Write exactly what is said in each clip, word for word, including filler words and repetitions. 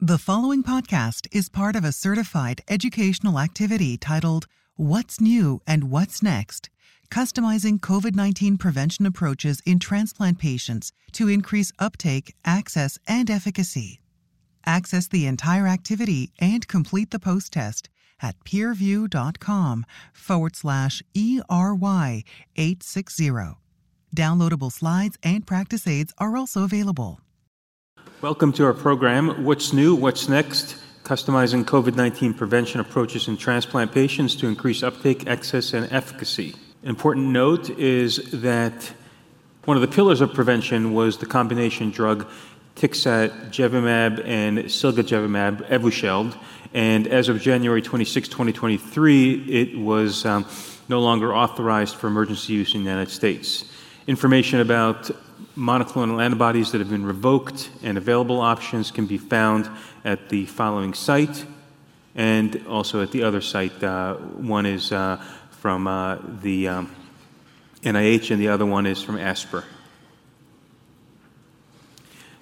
The following podcast is part of a certified educational activity titled What's New and What's Next? Customizing COVID nineteen Prevention Approaches in Transplant Patients to Increase Uptake, Access, and Efficacy. Access the entire activity and complete the post-test at peer view dot com forward slash E R Y eight sixty. Downloadable slides and practice aids are also available. Welcome to our program, What's New, What's Next? Customizing COVID nineteen Prevention Approaches in Transplant Patients to Increase Uptake, Access, and Efficacy. Important note is that one of the pillars of prevention was the combination drug Tixagevimab and cilgavimab, Evusheld, and as of January twenty-sixth, twenty twenty-three, it was um, no longer authorized for emergency use in the United States. Information about monoclonal antibodies that have been revoked and available options can be found at the following site and also at the other site. Uh, one is uh, from uh, the um, N I H and the other one is from A S P R.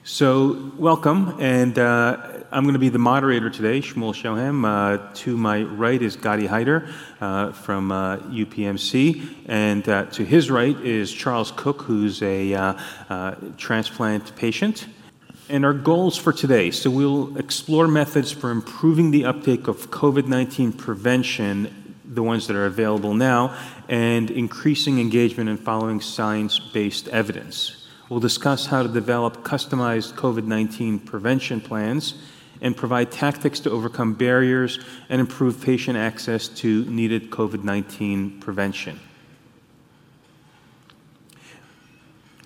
So welcome, and uh, I'm going to be the moderator today, Shmuel Shoham. Uh, to my right is Ghady Haidar uh, from uh, U P M C, and uh, to his right is Charles Cook, who's a uh, uh, transplant patient. And our goals for today, so we'll explore methods for improving the uptake of COVID nineteen prevention, the ones that are available now, and increasing engagement and following science-based evidence. We'll discuss how to develop customized COVID nineteen prevention plans and provide tactics to overcome barriers and improve patient access to needed COVID nineteen prevention.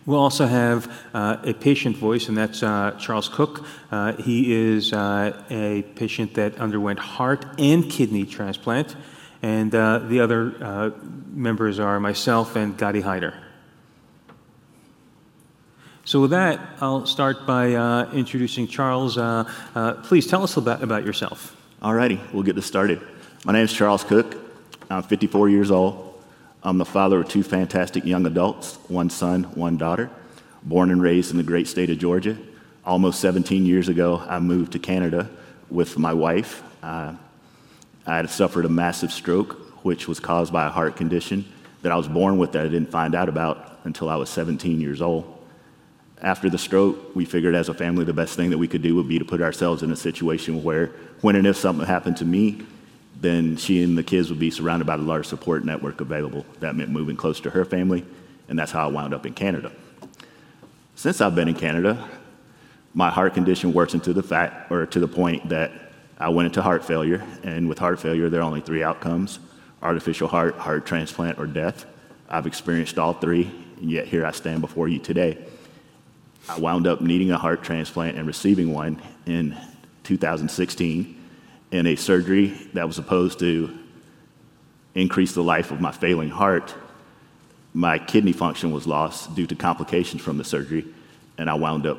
We'll also have uh, a patient voice, and that's uh, Charles Cook. Uh, he is uh, a patient that underwent heart and kidney transplant, and uh, the other uh, members are myself and Ghady Haidar. So with that, I'll start by uh, introducing Charles. Uh, uh, please tell us a bit about yourself. All righty, we'll get this started. My name is Charles Cook. I'm fifty-four years old. I'm the father of two fantastic young adults, one son, one daughter, born and raised in the great state of Georgia. Almost seventeen years ago, I moved to Canada with my wife. Uh, I had suffered a massive stroke, which was caused by a heart condition that I was born with that I didn't find out about until I was seventeen years old. After the stroke, we figured as a family the best thing that we could do would be to put ourselves in a situation where when and if something happened to me, then she and the kids would be surrounded by a large support network available. That meant moving close to her family, and that's how I wound up in Canada. Since I've been in Canada, my heart condition worsened to the fact, or to the point that I went into heart failure, and with heart failure, there are only three outcomes: artificial heart, heart transplant, or death. I've experienced all three, and yet here I stand before you today. I wound up needing a heart transplant and receiving one in two thousand sixteen in a surgery that was supposed to increase the life of my failing heart. My kidney function was lost due to complications from the surgery, and I wound up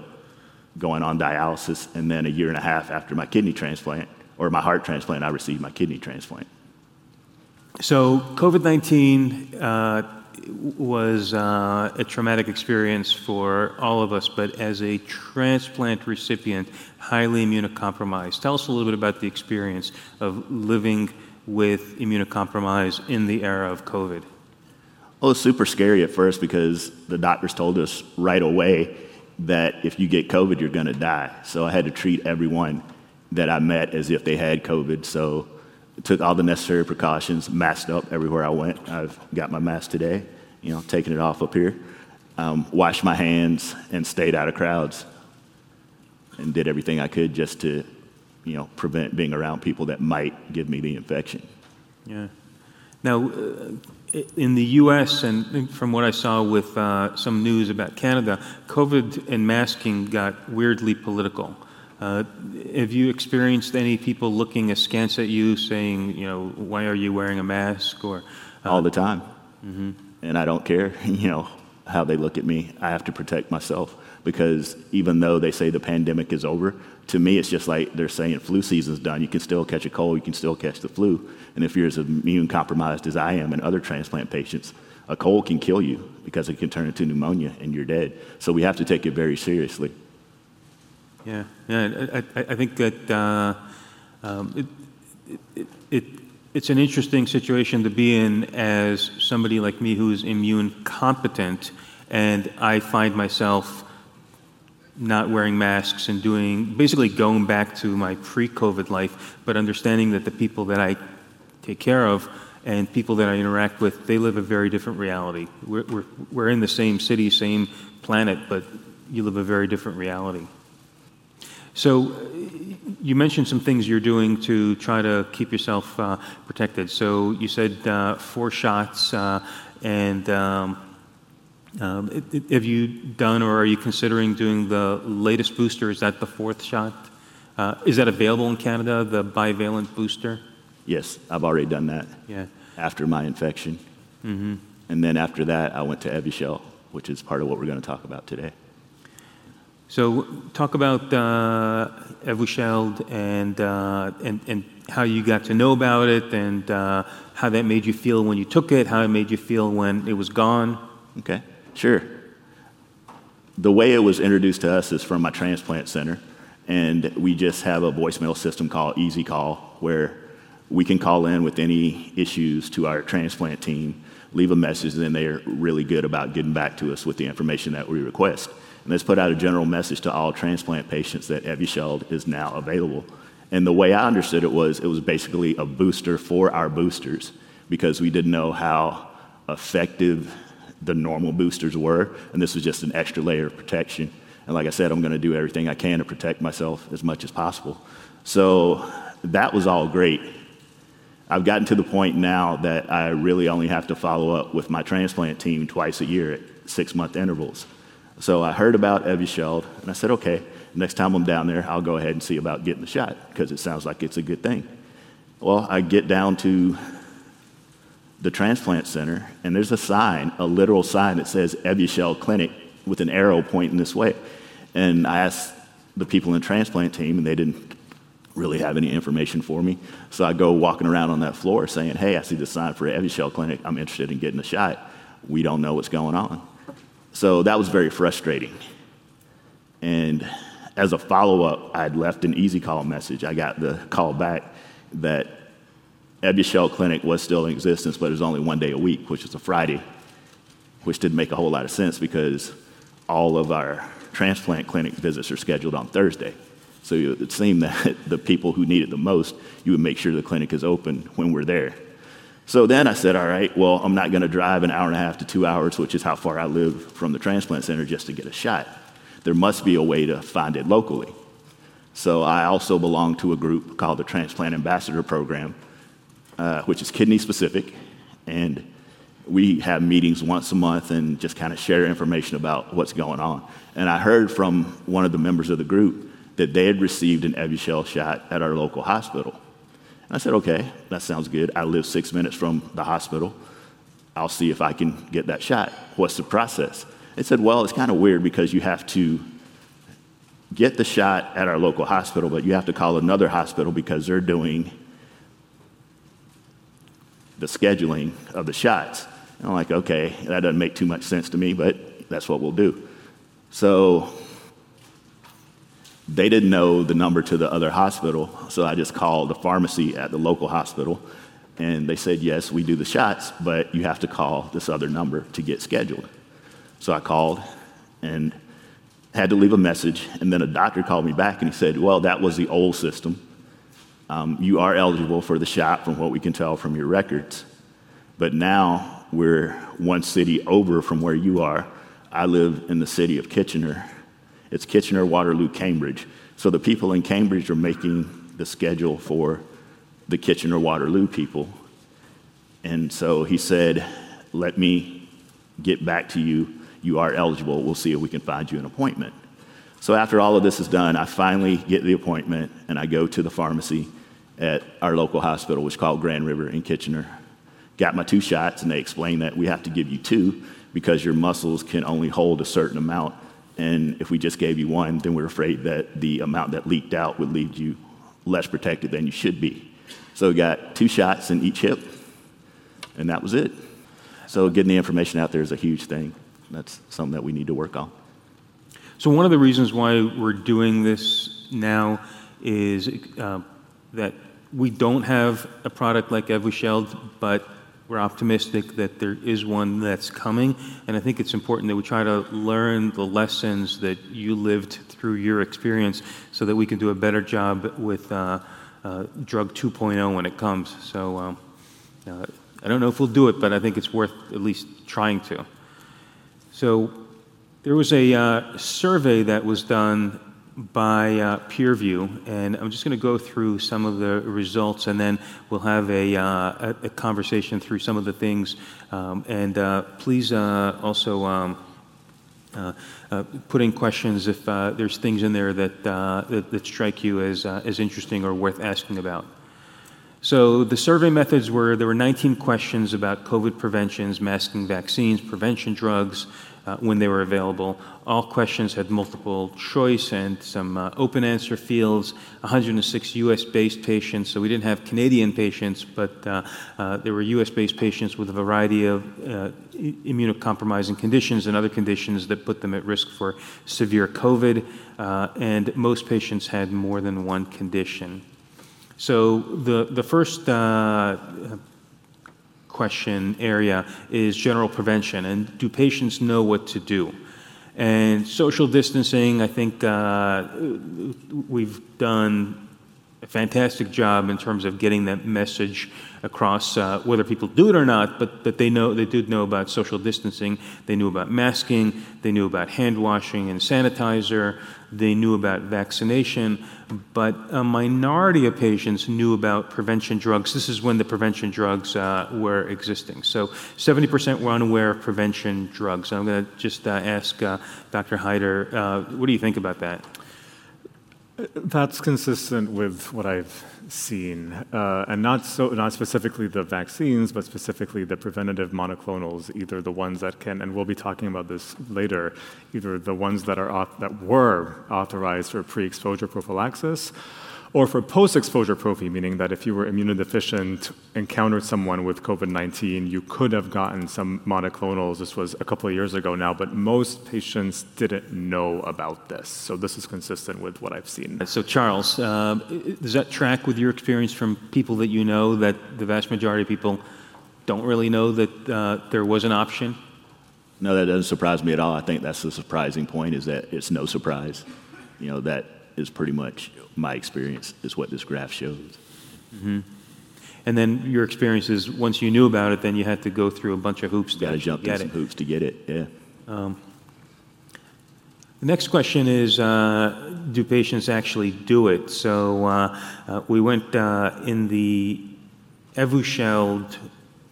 going on dialysis, and then a year and a half after my kidney transplant, or my heart transplant, I received my kidney transplant. So COVID nineteen uh was uh, a traumatic experience for all of us, but as a transplant recipient, highly immunocompromised. Tell us a little bit about the experience of living with immunocompromise in the era of COVID. Well, it's super scary at first because the doctors told us right away that if you get COVID, you're going to die. So I had to treat everyone that I met as if they had COVID. So took all the necessary precautions, masked up everywhere I went. I've got my mask today, you know, taking it off up here. Um, washed my hands and stayed out of crowds and did everything I could just to, you know, prevent being around people that might give me the infection. Yeah. Now, uh, in the U S and from what I saw with uh, some news about Canada, COVID and masking got weirdly political. Uh, have you experienced any people looking askance at you, saying, you know, why are you wearing a mask? Or uh, all the time, mm-hmm. And I don't care, you know, how they look at me. I have to protect myself because even though they say the pandemic is over, to me it's just like they're saying flu season's done. You can still catch a cold, you can still catch the flu, and if you're as immune compromised as I am and other transplant patients, a cold can kill you because it can turn into pneumonia and you're dead. So we have to take it very seriously. Yeah, yeah. I, I think that uh, um, it, it, it it's an interesting situation to be in as somebody like me who is immune competent, and I find myself not wearing masks and doing, basically going back to my pre-COVID life, but understanding that the people that I take care of and people that I interact with, they live a very different reality. We're, we're, we're in the same city, same planet, but you live a very different reality. So you mentioned some things you're doing to try to keep yourself uh, protected. So you said uh, four shots uh, and um, Um, it, it, have you done or are you considering doing the latest booster? Is that the fourth shot? Uh, is that available in Canada, the bivalent booster? Yes, I've already done that. Yeah. After my infection. Mm-hmm. And then after that, I went to Evusheld, which is part of what we're going to talk about today. So talk about uh, Evusheld and, uh, and, and how you got to know about it and uh, how that made you feel when you took it, how it made you feel when it was gone. Okay. Sure. The way it was introduced to us is from my transplant center, and we just have a voicemail system called Easy Call where we can call in with any issues to our transplant team, leave a message, and they're really good about getting back to us with the information that we request. And let's put out a general message to all transplant patients that Evusheld is now available. And the way I understood it was it was basically a booster for our boosters because we didn't know how effective the normal boosters were, and this was just an extra layer of protection. And like I said, I'm going to do everything I can to protect myself as much as possible. So that was all great. I've gotten to the point now that I really only have to follow up with my transplant team twice a year at six-month intervals. So I heard about Evusheld, and I said, okay, next time I'm down there, I'll go ahead and see about getting the shot because it sounds like it's a good thing. Well, I get down to the transplant center, and there's a sign, a literal sign that says Evusheld Clinic with an arrow pointing this way. And I asked the people in the transplant team, and they didn't really have any information for me. So I go walking around on that floor saying, hey, I see this sign for Evusheld Clinic. I'm interested in getting a shot. We don't know what's going on. So that was very frustrating. And as a follow-up, I'd left an Easy Call message. I got the call back that Evusheld Clinic was still in existence, but it was only one day a week, which was a Friday, which didn't make a whole lot of sense because all of our transplant clinic visits are scheduled on Thursday. So it seemed that the people who need it the most, you would make sure the clinic is open when we're there. So then I said, all right, well, I'm not going to drive an hour and a half to two hours, which is how far I live from the transplant center, just to get a shot. There must be a way to find it locally. So I also belong to a group called the Transplant Ambassador Program, Uh, which is kidney specific, and we have meetings once a month and just kind of share information about what's going on. And I heard from one of the members of the group that they had received an Evusheld shot at our local hospital. And I said, okay, that sounds good. I live six minutes from the hospital. I'll see if I can get that shot. What's the process? They said, well, it's kind of weird because you have to get the shot at our local hospital, but you have to call another hospital because they're doing the scheduling of the shots. And I'm like, okay, that doesn't make too much sense to me, but that's what we'll do. So they didn't know the number to the other hospital, so I just called the pharmacy at the local hospital, and they said, yes, we do the shots, but you have to call this other number to get scheduled. So I called and had to leave a message, and then a doctor called me back, and he said, well, that was the old system. Um, you are eligible for the shot from what we can tell from your records, but now we're one city over from where you are. I live in the city of Kitchener. It's Kitchener, Waterloo, Cambridge. So the people in Cambridge are making the schedule for the Kitchener, Waterloo people. And so he said, let me get back to you. You are eligible. We'll see if we can find you an appointment. So after all of this is done, I finally get the appointment, and I go to the pharmacy at our local hospital, which is called Grand River in Kitchener. Got my two shots, and they explained that we have to give you two because your muscles can only hold a certain amount. And if we just gave you one, then we're afraid that the amount that leaked out would leave you less protected than you should be. So got two shots in each hip, and that was it. So getting the information out there is a huge thing. That's something that we need to work on. So one of the reasons why we're doing this now is uh, that we don't have a product like Evusheld, but we're optimistic that there is one that's coming. And I think it's important that we try to learn the lessons that you lived through your experience so that we can do a better job with uh, uh, drug two point oh when it comes. So um, uh, I don't know if we'll do it, but I think it's worth at least trying to. So there was a uh, survey that was done by uh, PeerView, and I'm just going to go through some of the results, and then we'll have a, uh, a, a conversation through some of the things. Um, and uh, please uh, also um, uh, uh, put in questions if uh, there's things in there that, uh, that, that strike you as, uh, as interesting or worth asking about. So the survey methods were, there were nineteen questions about COVID preventions, masking vaccines, prevention drugs, uh, when they were available. All questions had multiple choice and some uh, open answer fields, one hundred six U S-based patients. So we didn't have Canadian patients, but uh, uh, there were U S-based patients with a variety of uh, immunocompromising conditions and other conditions that put them at risk for severe COVID. Uh, and most patients had more than one condition. So the, the first uh, question area is general prevention, and do patients know what to do? And social distancing, I think uh, we've done a fantastic job in terms of getting that message across, uh, whether people do it or not, but, but they know, they did know about social distancing, they knew about masking, they knew about hand washing and sanitizer, they knew about vaccination, but a minority of patients knew about prevention drugs. This is when the prevention drugs uh, were existing. So seventy percent were unaware of prevention drugs. I'm going to just uh, ask uh, Doctor Haidar, uh, what do you think about that? That's consistent with what I've seen, uh, and not so not specifically the vaccines, but specifically the preventative monoclonals, either the ones that can, and we'll be talking about this later, either the ones that are that were authorized for pre-exposure prophylaxis, or for post-exposure prophy, meaning that if you were immunodeficient, encountered someone with COVID nineteen, you could have gotten some monoclonals. This was a couple of years ago now, but most patients didn't know about this. So this is consistent with what I've seen. So Charles, uh, does that track with your experience from people that you know, that the vast majority of people don't really know that uh, there was an option? No, that doesn't surprise me at all. I think that's the surprising point, is that it's no surprise. You know, that is pretty much my experience, is what this graph shows. Mm-hmm. And then your experience is, once you knew about it, then you had to go through a bunch of hoops. Got to jump through some hoops to get it, yeah. Um, the next question is, uh, do patients actually do it? So uh, uh, we went uh, in the Evusheld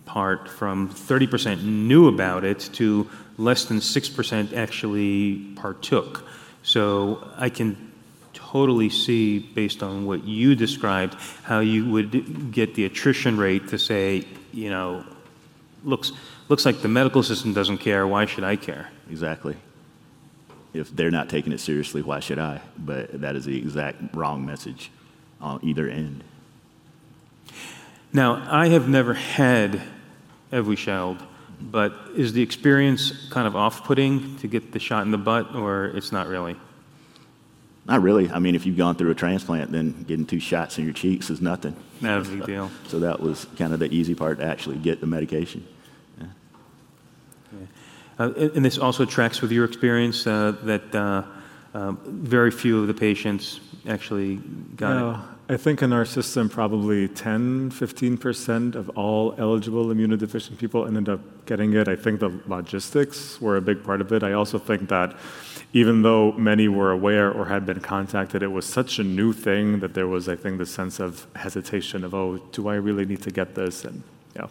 part from thirty percent knew about it to less than six percent actually partook. So I can totally see, based on what you described, how you would get the attrition rate to say, you know, looks looks like the medical system doesn't care, why should I care? Exactly. If they're not taking it seriously, why should I? But that is the exact wrong message on either end. Now, I have never had Evusheld, but is the experience kind of off-putting to get the shot in the butt, or it's not really? Not really. I mean, if you've gone through a transplant, then getting two shots in your cheeks is nothing. Not a big deal. So that was kind of the easy part, to actually get the medication. Yeah. Okay. Uh, and this also tracks with your experience uh, that uh, uh, very few of the patients actually got no, it. I think in our system, probably ten, fifteen percent of all eligible immunodeficient people ended up getting it. I think the logistics were a big part of it. I also think that even though many were aware or had been contacted, it was such a new thing that there was, I think, the sense of hesitation of, oh, do I really need to get this? And yeah,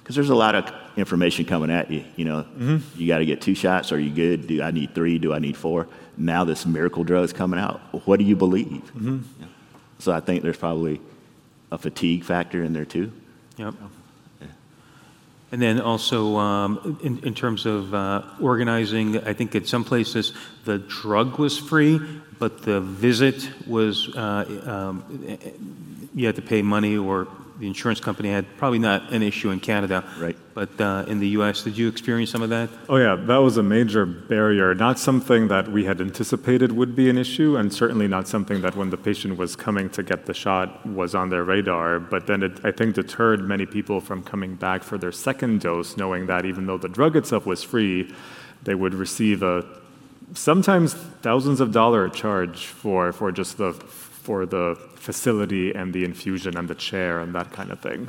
because there's a lot of information coming at you. You know, mm-hmm. you got to get two shots. Are you good? Do I need three? Do I need four? Now this miracle drug is coming out. What do you believe? Mm-hmm. Yeah. So I think there's probably a fatigue factor in there too. Yep. And then also um, in, in terms of uh, organizing, I think at some places the drug was free, but the visit was, uh, um, you had to pay money or the insurance company had probably not an issue in Canada. Right. But uh, in the U S, did you experience some of that? Oh yeah, that was a major barrier. Not something that we had anticipated would be an issue, and certainly not something that when the patient was coming to get the shot was on their radar. But then it, I think, deterred many people from coming back for their second dose, knowing that even though the drug itself was free, they would receive a sometimes thousands of dollar charge for, for just the for the facility and the infusion and the chair and that kind of thing.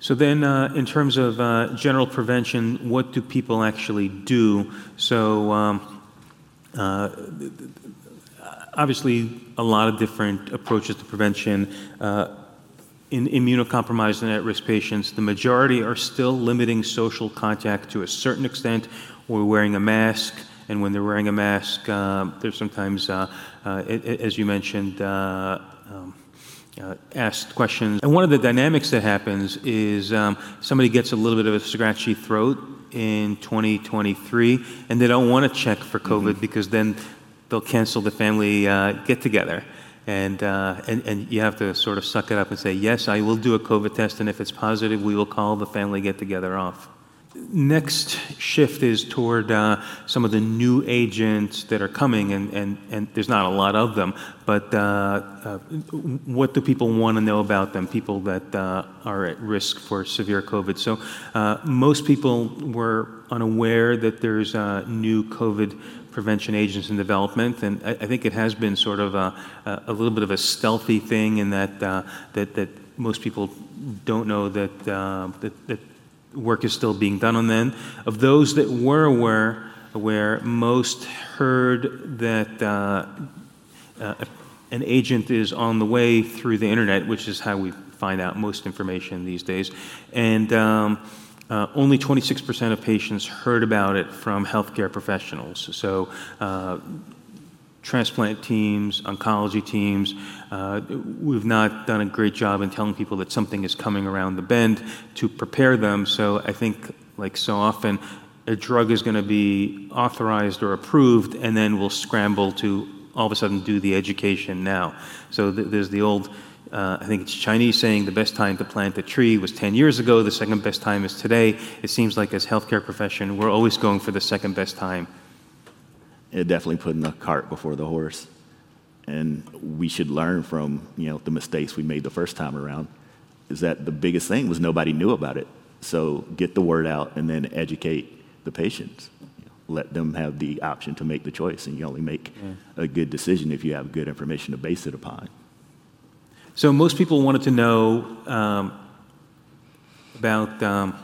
So then uh, in terms of uh, general prevention, what do people actually do? So um, uh, obviously a lot of different approaches to prevention. Uh, in immunocompromised and at-risk patients, the majority are still limiting social contact to a certain extent, or wearing a mask. And when they're wearing a mask, uh, they're sometimes, uh, uh, it, it, as you mentioned, uh, um, uh, asked questions. And one of the dynamics that happens is um, somebody gets a little bit of a scratchy throat in twenty twenty-three, and they don't want to check for COVID mm-hmm. because then they'll cancel the family uh, get-together. And, uh, and and you have to sort of suck it up and say, yes, I will do a COVID test, and if it's positive, we will call the family get-together off. Next shift is toward uh, some of the new agents that are coming, and, and, and there's not a lot of them, but uh, uh, what do people want to know about them, people that uh, are at risk for severe COVID? So uh, most people were unaware that there's uh, new COVID prevention agents in development, and I, I think it has been sort of a, a little bit of a stealthy thing in that uh, that, that most people don't know that uh, that, that work is still being done on them. Of those that were aware, aware most heard that uh, uh, an agent is on the way through the internet, which is how we find out most information these days. And um, uh, only twenty-six percent of patients heard about it from healthcare professionals. So uh, transplant teams, oncology teams, uh, we've not done a great job in telling people that something is coming around the bend to prepare them. So I think, like so often, a drug is going to be authorized or approved, and then we'll scramble to all of a sudden do the education now. So th- there's the old, uh, I think it's Chinese saying, the best time to plant a tree was ten years ago, the second best time is today. It seems like as healthcare profession, we're always going for the second best time. It definitely putting the cart before the horse, and we should learn from you know the mistakes we made the first time around. Is that the biggest thing was nobody knew about it. So get the word out and then educate the patients. You know, let them have the option to make the choice, and you only make yeah. a good decision if you have good information to base it upon. So most people wanted to know um, about: um,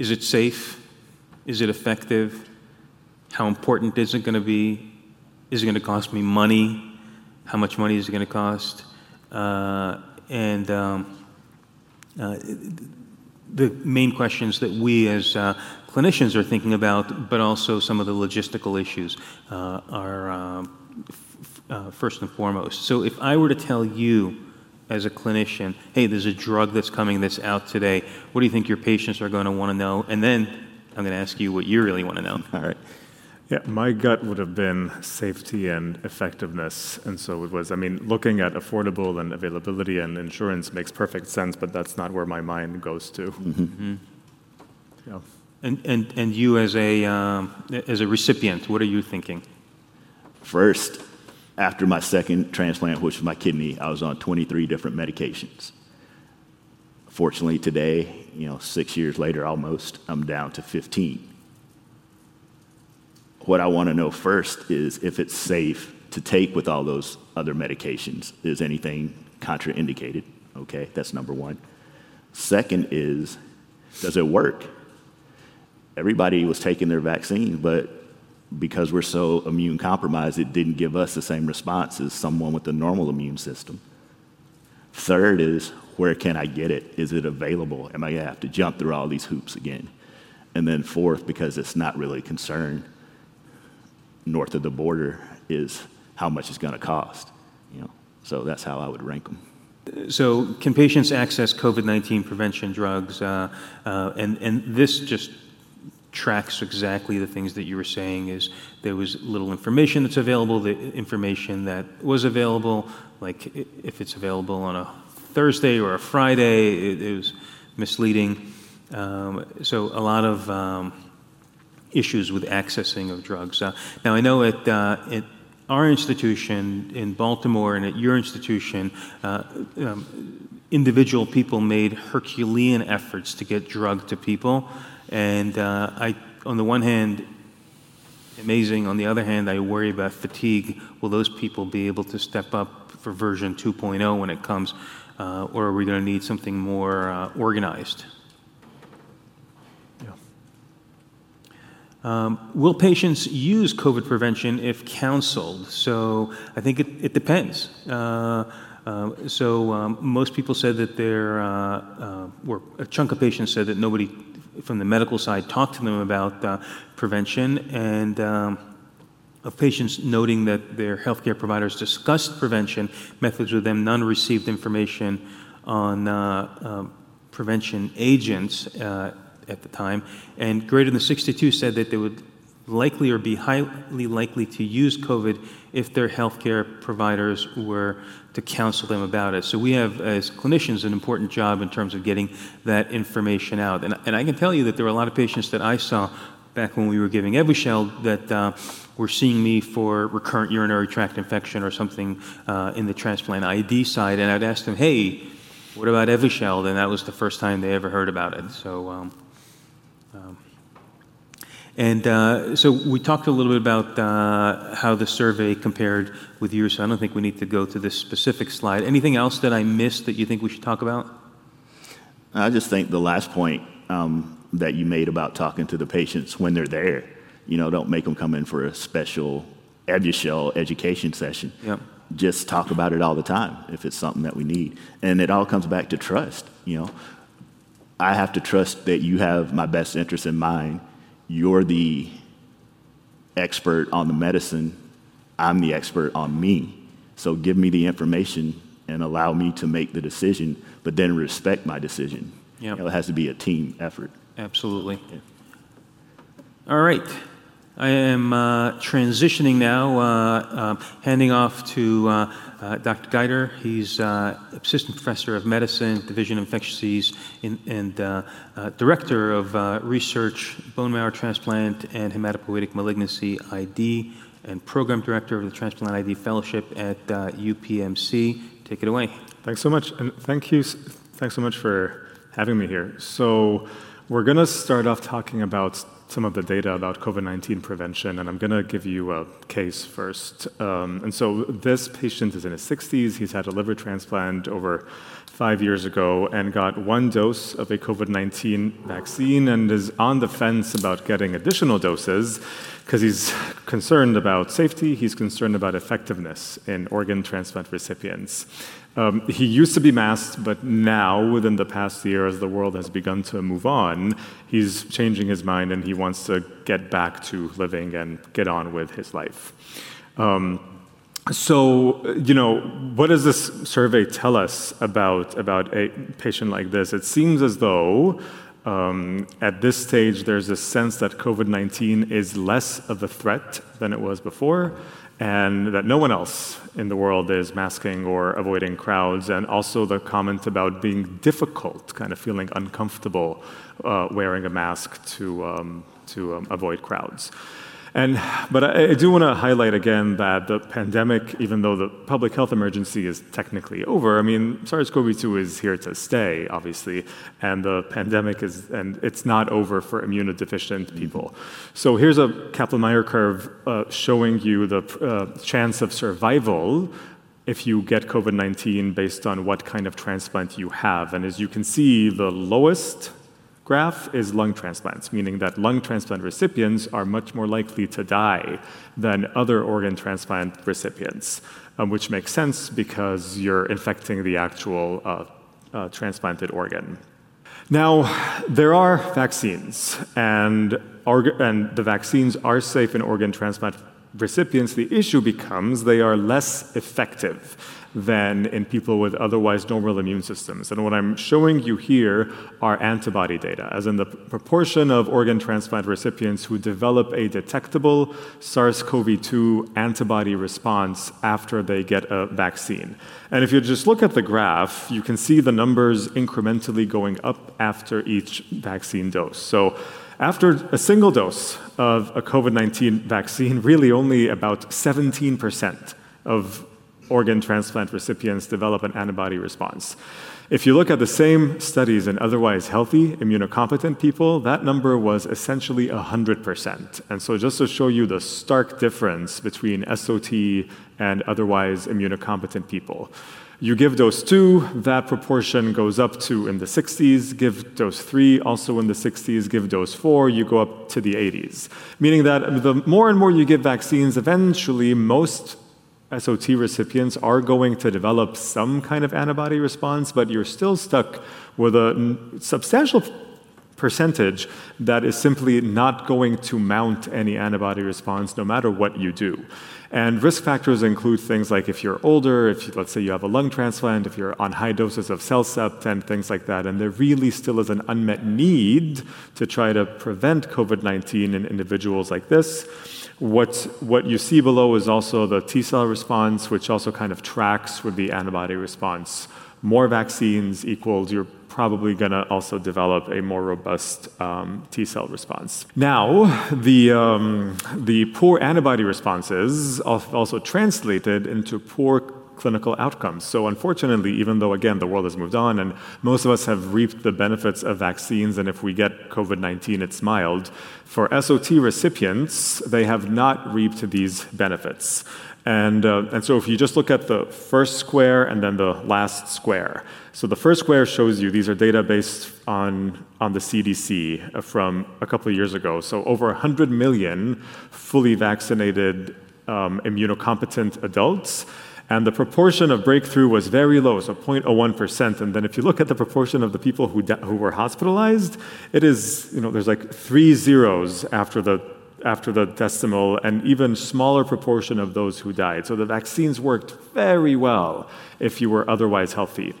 is it safe? Is it effective? How important is it going to be? Is it going to cost me money? How much money is it going to cost? Uh, and um, uh, the main questions that we as uh, clinicians are thinking about, but also some of the logistical issues uh, are um, f- uh, first and foremost. So if I were to tell you as a clinician, hey, there's a drug that's coming that's out today, what do you think your patients are going to want to know? And then I'm going to ask you what you really want to know. All right. Yeah, my gut would have been safety and effectiveness, and so it was, I mean, looking at affordable and availability and insurance makes perfect sense, but that's not where my mind goes to. Mm-hmm. Yeah. And, and and you as a, um, as a recipient, what are you thinking? First, after my second transplant, which was my kidney, I was on twenty-three different medications. Fortunately today, you know, six years later almost, I'm down to fifteen. What I want to know first is if it's safe to take with all those other medications. Is anything contraindicated? Okay, that's number one. Second is, does it work? Everybody was taking their vaccine, but because we're so immune compromised, it didn't give us the same response as someone with a normal immune system. Third is, where can I get it? Is it available? Am I going to have to jump through all these hoops again? And then fourth, because it's not really a concern north of the border, is how much it's going to cost. You know, so that's how I would rank them. So can patients access COVID nineteen prevention drugs? Uh, uh, and, and this just tracks exactly the things that you were saying. Is there was little information that's available, the information that was available, like if it's available on a Thursday or a Friday, it, it was misleading. Um, so a lot of um, issues with accessing of drugs. Uh, now I know at, uh, at our institution in Baltimore and at your institution, uh, um, individual people made Herculean efforts to get drug to people. And uh, I, on the one hand, amazing. On the other hand, I worry about fatigue. Will those people be able to step up for version two point oh when it comes, uh, or are we going to need something more uh, organized? Yeah. Um, will patients use COVID prevention if counseled? So I think it, it depends. Uh, Uh, so um, most people said that there uh, uh, were a chunk of patients said that nobody from the medical side talked to them about uh, prevention, and um, of patients noting that their healthcare providers discussed prevention methods with them, none received information on uh, uh, prevention agents uh, at the time, and greater than sixty-two said that they would likely or be highly likely to use COVID if their healthcare providers were to counsel them about it. So we have, as clinicians, an important job in terms of getting that information out. And, and I can tell you that there were a lot of patients that I saw back when we were giving Evusheld that uh, were seeing me for recurrent urinary tract infection or something uh, in the transplant I D side, and I'd ask them, hey, what about Evusheld? And that was the first time they ever heard about it. So. Um, um, And uh, so we talked a little bit about uh, how the survey compared with yours. So I don't think we need to go to this specific slide. Anything else that I missed that you think we should talk about? I just think the last point um, that you made about talking to the patients when they're there, you know, don't make them come in for a special Evusheld education session. Yep. Just talk about it all the time if it's something that we need. And it all comes back to trust, you know. I have to trust that you have my best interest in mind. You're the expert on the medicine, I'm the expert on me. So give me the information and allow me to make the decision, but then respect my decision. Yep. You know, it has to be a team effort. Absolutely. Yeah. All right. I am uh, transitioning now, uh, uh, handing off to uh, uh, Doctor Haidar. He's uh, Assistant Professor of Medicine, Division of Infectious Disease, in, and uh, uh, Director of uh, Research, Bone Marrow Transplant and Hematopoietic Malignancy I D, and Program Director of the Transplant I D Fellowship at uh, U P M C. Take it away. Thanks so much, and thank you. Thanks so much for having me here. So we're going to start off talking about some of the data about COVID nineteen prevention, and I'm going to give you a case first. Um, and so this patient is in his sixties. He's had a liver transplant over five years ago and got one dose of a COVID nineteen vaccine and is on the fence about getting additional doses because he's concerned about safety. He's concerned about effectiveness in organ transplant recipients. Um, he used to be masked, but now, within the past year, as the world has begun to move on, he's changing his mind and he wants to get back to living and get on with his life. Um, so, you know, what does this survey tell us about, about a patient like this? It seems as though, um, at this stage, there's a sense that COVID nineteen is less of a threat than it was before, and that no one else in the world is masking or avoiding crowds, and also the comment about being difficult, kind of feeling uncomfortable uh, wearing a mask to um, to um, avoid crowds. And but I, I do want to highlight again that the pandemic, even though the public health emergency is technically over, I mean, SARS-CoV two is here to stay, obviously, and the pandemic is, and it's not over for immunodeficient people. So here's a Kaplan-Meier curve uh, showing you the uh, chance of survival if you get COVID nineteen based on what kind of transplant you have. And as you can see, the lowest graph is lung transplants, meaning that lung transplant recipients are much more likely to die than other organ transplant recipients, um, which makes sense because you're infecting the actual uh, uh, transplanted organ. Now, there are vaccines, and, orga- and the vaccines are safe in organ transplant recipients, the issue becomes they are less effective than in people with otherwise normal immune systems. And what I'm showing you here are antibody data, as in the proportion of organ transplant recipients who develop a detectable SARS CoV two antibody response after they get a vaccine. And if you just look at the graph, you can see the numbers incrementally going up after each vaccine dose. So after a single dose of a COVID nineteen vaccine, really only about seventeen percent of organ transplant recipients develop an antibody response. If you look at the same studies in otherwise healthy, immunocompetent people, that number was essentially one hundred percent. And so just to show you the stark difference between S O T and otherwise immunocompetent people. You give dose two, that proportion goes up to in the sixties, give dose three, also in the sixties, give dose four, you go up to the eighties. Meaning that the more and more you give vaccines, eventually most S O T recipients are going to develop some kind of antibody response, but you're still stuck with a substantial percentage that is simply not going to mount any antibody response no matter what you do. And risk factors include things like if you're older, if you, let's say you have a lung transplant, if you're on high doses of CellCept and things like that, and there really still is an unmet need to try to prevent COVID nineteen in individuals like this. What, what you see below is also the T-cell response, which also kind of tracks with the antibody response. More vaccines equals your probably going to also develop a more robust um, T-cell response. Now, the, um, the poor antibody responses also translated into poor clinical outcomes. So unfortunately, even though, again, the world has moved on and most of us have reaped the benefits of vaccines, and if we get COVID nineteen, it's mild. For S O T recipients, they have not reaped these benefits. And, uh, and so if you just look at the first square and then the last square. So the first square shows you these are data based on, on the C D C from a couple of years ago. So over one hundred million fully vaccinated um, immunocompetent adults. And the proportion of breakthrough was very low, so zero point zero one percent. And then if you look at the proportion of the people who, who were hospitalized, it is, you know, there's like three zeros after the after the decimal, and even smaller proportion of those who died. So the vaccines worked very well if you were otherwise healthy.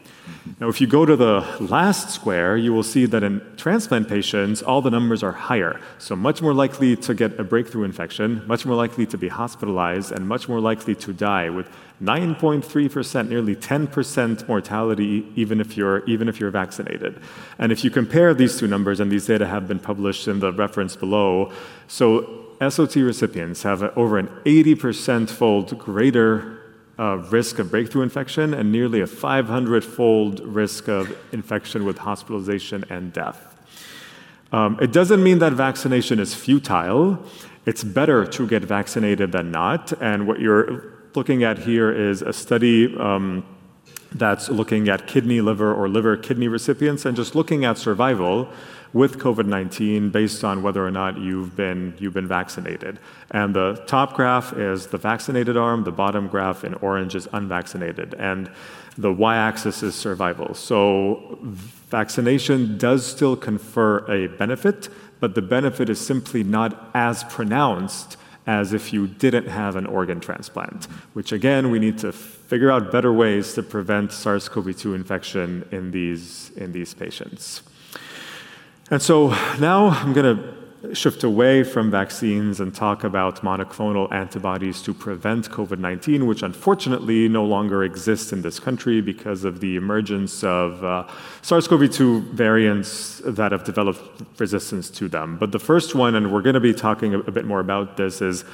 Now, if you go to the last square, you will see that in transplant patients, all the numbers are higher. So much more likely to get a breakthrough infection, much more likely to be hospitalized, and much more likely to die, with nine point three percent, nearly ten percent mortality, even if you're even if you're vaccinated. And if you compare these two numbers, and these data have been published in the reference below, so S O T recipients have over an eighty percent fold greater uh, risk of breakthrough infection and nearly a five hundred fold risk of infection with hospitalization and death. Um, it doesn't mean that vaccination is futile. It's better to get vaccinated than not, and what you're looking at here is a study um, that's looking at kidney, liver, or liver kidney recipients and just looking at survival with COVID nineteen based on whether or not you've been, you've been vaccinated. And the top graph is the vaccinated arm, the bottom graph in orange is unvaccinated, and the y-axis is survival. So vaccination does still confer a benefit, but the benefit is simply not as pronounced as if you didn't have an organ transplant, which again, we need to figure out better ways to prevent SARS CoV two infection in these, in these patients. And so now I'm gonna shift away from vaccines and talk about monoclonal antibodies to prevent COVID nineteen, which unfortunately no longer exists in this country because of the emergence of uh, SARS CoV two variants that have developed resistance to them. But the first one, and we're going to be talking a, a bit more about this, is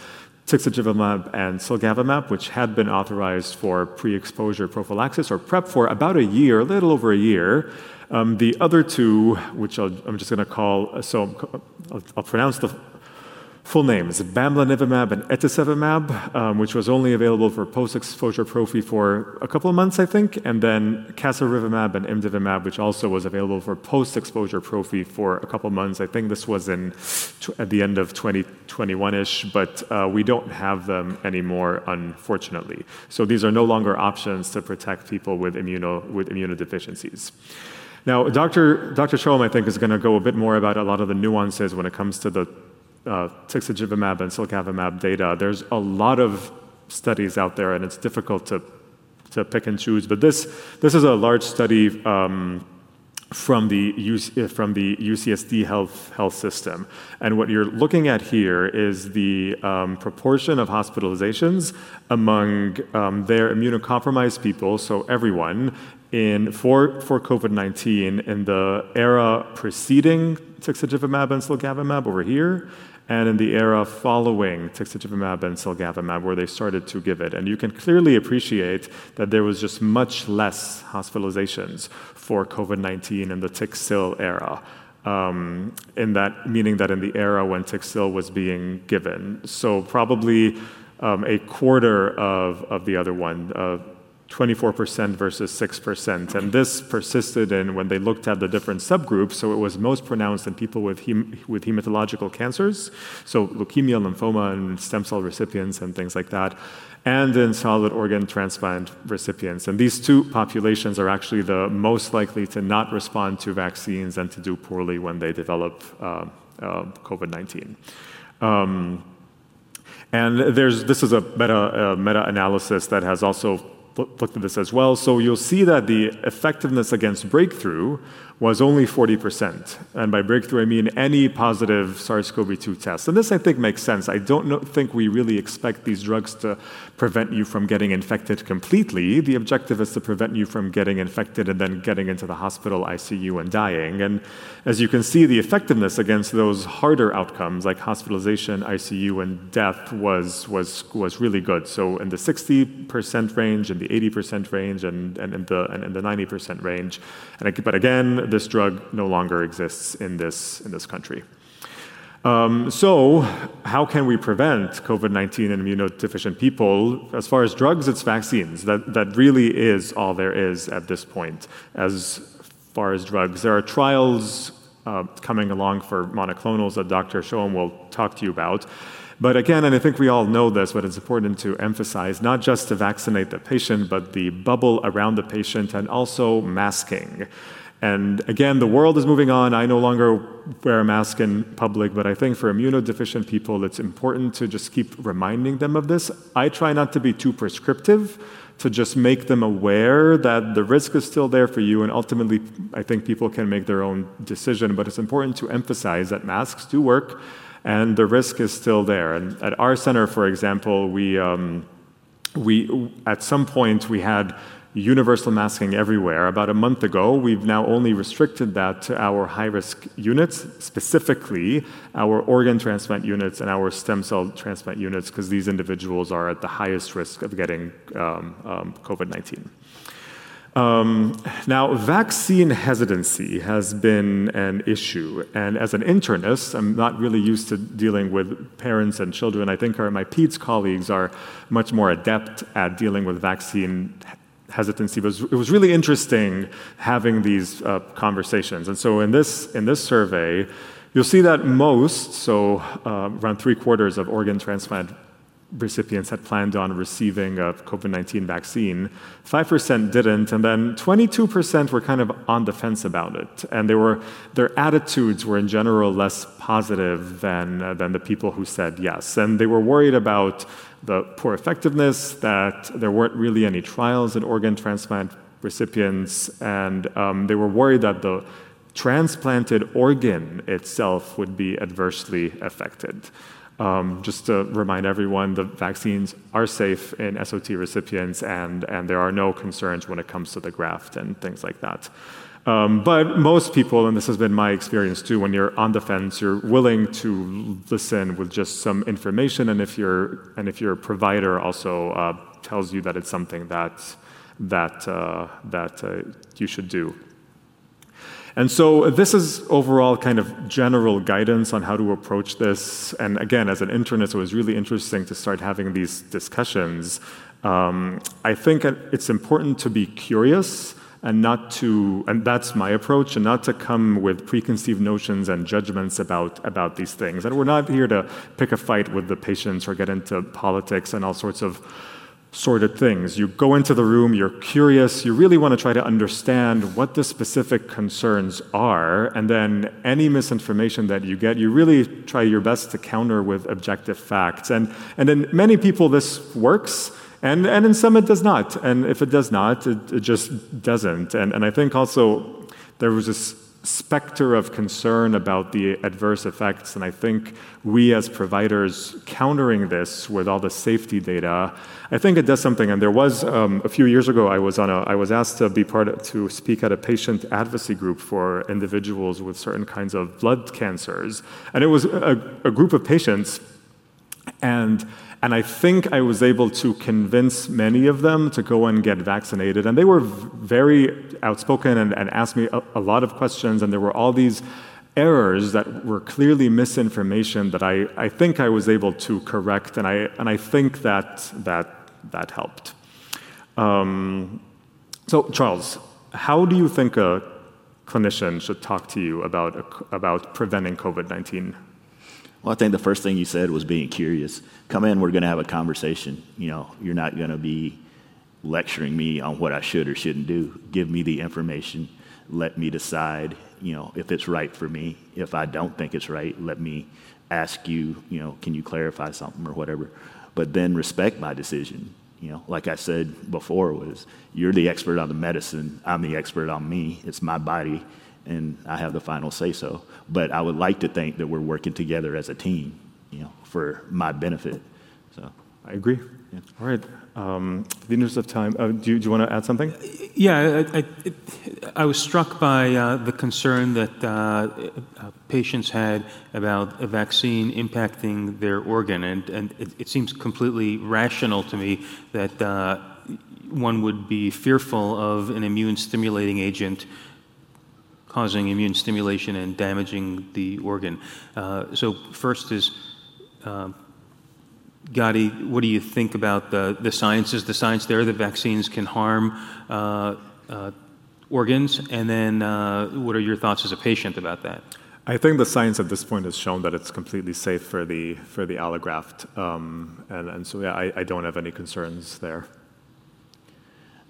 Tixagevimab and cilgavimab, which had been authorized for pre-exposure prophylaxis, or PrEP, for about a year, a little over a year. Um, the other two, which I'll, I'm just going to call, so I'll, I'll pronounce the full names, bamlanivimab and etesevimab, um, which was only available for post-exposure prophy for a couple of months, I think, and then casirivimab and imdevimab, which also was available for post-exposure prophy for a couple of months. I think this was in t- at the end of twenty twenty-one-ish, but uh, we don't have them anymore, unfortunately. So these are no longer options to protect people with immuno with immunodeficiencies. Now, Doctor Doctor Shoham, I think, is going to go a bit more about a lot of the nuances when it comes to the uh, tixagevimab and cilgavimab data, there's a lot of studies out there, and it's difficult to to pick and choose. But this this is a large study um, from the U C, from the U C S D health health system, and what you're looking at here is the um, proportion of hospitalizations among um, their immunocompromised people, so everyone in for for COVID nineteen in the era preceding tixagevimab and cilgavimab over here, and in the era following tixagevimab and cilgavimab, where they started to give it. And you can clearly appreciate that there was just much less hospitalizations for COVID nineteen in the Tixil era, um, in that, meaning that in the era when Tixil was being given. So probably um, a quarter of, of the other one, uh, twenty-four percent versus six percent. And this persisted in when they looked at the different subgroups, so it was most pronounced in people with hem- with hematological cancers, so leukemia, lymphoma, and stem cell recipients and things like that, and in solid organ transplant recipients. And these two populations are actually the most likely to not respond to vaccines and to do poorly when they develop uh, uh, COVID nineteen. Um, and there's this is a meta, uh, meta-analysis that has also looked at this as well. So you'll see that the effectiveness against breakthrough was only forty percent. And by breakthrough, I mean any positive SARS-CoV two test. And this, I think, makes sense. I don't know, think we really expect these drugs to prevent you from getting infected completely. The objective is to prevent you from getting infected and then getting into the hospital I C U and dying. And as you can see, the effectiveness against those harder outcomes, like hospitalization, I C U, and death, was, was, was really good. So in the sixty percent range, in the eighty percent range, and, and, in, the, and in the ninety percent range. And, but again, this drug no longer exists in this, in this country. Um, so how can we prevent COVID nineteen in immunodeficient people? As far as drugs, it's vaccines. That, that really is all there is at this point as far as drugs. There are trials uh, coming along for monoclonals that Doctor Shoham will talk to you about. But again, and I think we all know this, but it's important to emphasize, not just to vaccinate the patient, but the bubble around the patient and also masking. And again, the world is moving on. I no longer wear a mask in public, but I think for immunodeficient people, it's important to just keep reminding them of this. I try not to be too prescriptive, to just make them aware that the risk is still there for you, and ultimately, I think people can make their own decision, but it's important to emphasize that masks do work, and the risk is still there. And at our center, for example, we, um, we at some point, we had universal masking everywhere. About a month ago, we've now only restricted that to our high-risk units, specifically our organ transplant units and our stem cell transplant units, because these individuals are at the highest risk of getting um, um, COVID nineteen. Um, now, vaccine hesitancy has been an issue, and as an internist, I'm not really used to dealing with parents and children. I think our, my peds colleagues are much more adept at dealing with vaccine hesitancy, but it was really interesting having these uh, conversations. And so in this, in this survey, you'll see that most, so uh, around three quarters of organ transplant recipients had planned on receiving a COVID nineteen vaccine, five percent didn't, and then twenty-two percent were kind of on the fence about it. And they were, their attitudes were in general less positive than, uh, than the people who said yes. And they were worried about the poor effectiveness, that there weren't really any trials in organ transplant recipients, and um, they were worried that the transplanted organ itself would be adversely affected. Um, just to remind everyone, the vaccines are safe in S O T recipients, and, and there are no concerns when it comes to the graft and things like that. Um, but most people, and this has been my experience too, when you're on the fence, you're willing to listen with just some information, and if your and if your provider also uh, tells you that it's something that that uh, that uh, you should do. And so this is overall kind of general guidance on how to approach this. And again, as an internist, it was really interesting to start having these discussions. Um, I think it's important to be curious and not to, and that's my approach, and not to come with preconceived notions and judgments about, about these things. And we're not here to pick a fight with the patients or get into politics and all sorts of sorted things. You go into the room, you're curious, you really want to try to understand what the specific concerns are, and then any misinformation that you get, you really try your best to counter with objective facts. And, and in many people this works, and, and in some it does not. And if it does not, it, it just doesn't. And, and I think also there was this specter of concern about the adverse effects, and I think we as providers countering this with all the safety data, I think it does something. And there was um, a few years ago, I was on a, I was asked to be part of, to speak at a patient advocacy group for individuals with certain kinds of blood cancers, and it was a, a group of patients, and. And I think I was able to convince many of them to go and get vaccinated. And they were very outspoken and, and asked me a, a lot of questions. And there were all these errors that were clearly misinformation that I, I think I was able to correct. And I and I think that that that helped. Um, so Charles, how do you think a clinician should talk to you about about preventing COVID nineteen? Well, I think the first thing you said was being curious. Come in, we're going to have a conversation. You know, you're not going to be lecturing me on what I should or shouldn't do. Give me the information. Let me decide, you know, if it's right for me. If I don't think it's right, let me ask you, you know, can you clarify something or whatever. But then respect my decision. You know, like I said before, was you're the expert on the medicine. I'm the expert on me. It's my body. And I have the final say-so. But I would like to think that we're working together as a team, you know, for my benefit. So I agree. Yeah. All right. Um, in the interest of time, uh, do, you, do you want to add something? Yeah, I, I, it, I was struck by uh, the concern that uh, uh, patients had about a vaccine impacting their organ, and, and it, it seems completely rational to me that uh, one would be fearful of an immune-stimulating agent causing immune stimulation and damaging the organ. Uh, so first is, uh, Ghady, what do you think about the, the science? Is the science there that vaccines can harm uh, uh, organs? And then uh, what are your thoughts as a patient about that? I think the science at this point has shown that it's completely safe for the for the allograft. Um, and, and so yeah, I, I don't have any concerns there.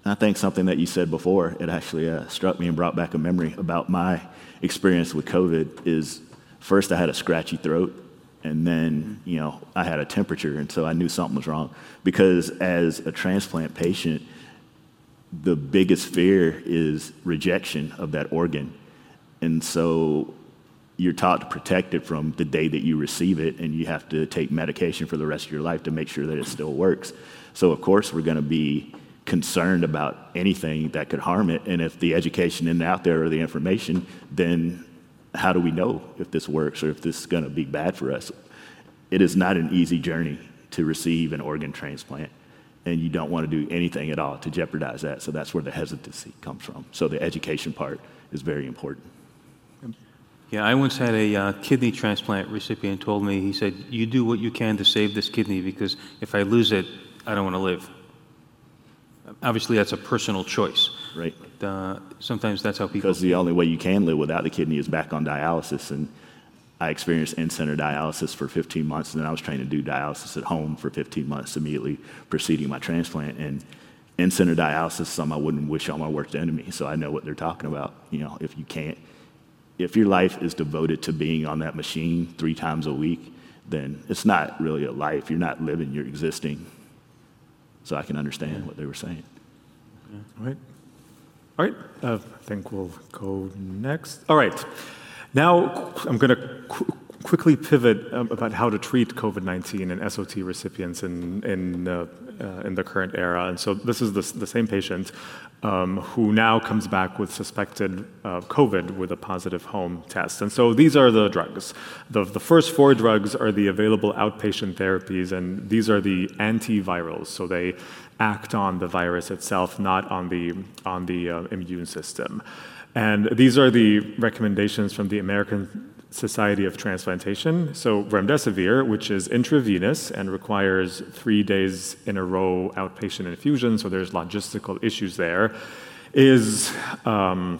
And I think something that you said before, it actually uh, struck me and brought back a memory about my experience with COVID is first I had a scratchy throat and then, you know, I had a temperature, and so I knew something was wrong because as a transplant patient, the biggest fear is rejection of that organ. And so you're taught to protect it from the day that you receive it, and you have to take medication for the rest of your life to make sure that it still works. So of course we're going to be concerned about anything that could harm it, and if the education isn't out there or the information, then how do we know if this works or if this is going to be bad for us? It is not an easy journey to receive an organ transplant, and you don't want to do anything at all to jeopardize that, so that's where the hesitancy comes from. So the education part is very important. Yeah, I once had a uh, kidney transplant recipient told me, he said, you do what you can to save this kidney because if I lose it, I don't want to live. Obviously, that's a personal choice. Right. But, uh, sometimes that's how people. Because the only way you can live without the kidney is back on dialysis, and I experienced in-center dialysis for fifteen months, and then I was trying to do dialysis at home for fifteen months immediately preceding my transplant. And in-center dialysis, some I wouldn't wish on my worst enemy, so I know what they're talking about. You know, if you can't, if your life is devoted to being on that machine three times a week, then it's not really a life. You're not living. You're existing. So I can understand yeah. what they were saying. Yeah. All right. All right. Uh, I think we'll go next. All right. Now I'm going to qu- quickly pivot um, about how to treat COVID nineteen and S O T recipients in in, uh, uh, in the current era. And so this is the, the same patient um, who now comes back with suspected uh, COVID with a positive home test. And so these are the drugs. The, the first four drugs are the available outpatient therapies, and these are the antivirals. So they act on the virus itself, not on the on the uh, immune system. And these are the recommendations from the American Society of Transplantation. So remdesivir, which is intravenous and requires three days in a row outpatient infusion, so there's logistical issues there, is um,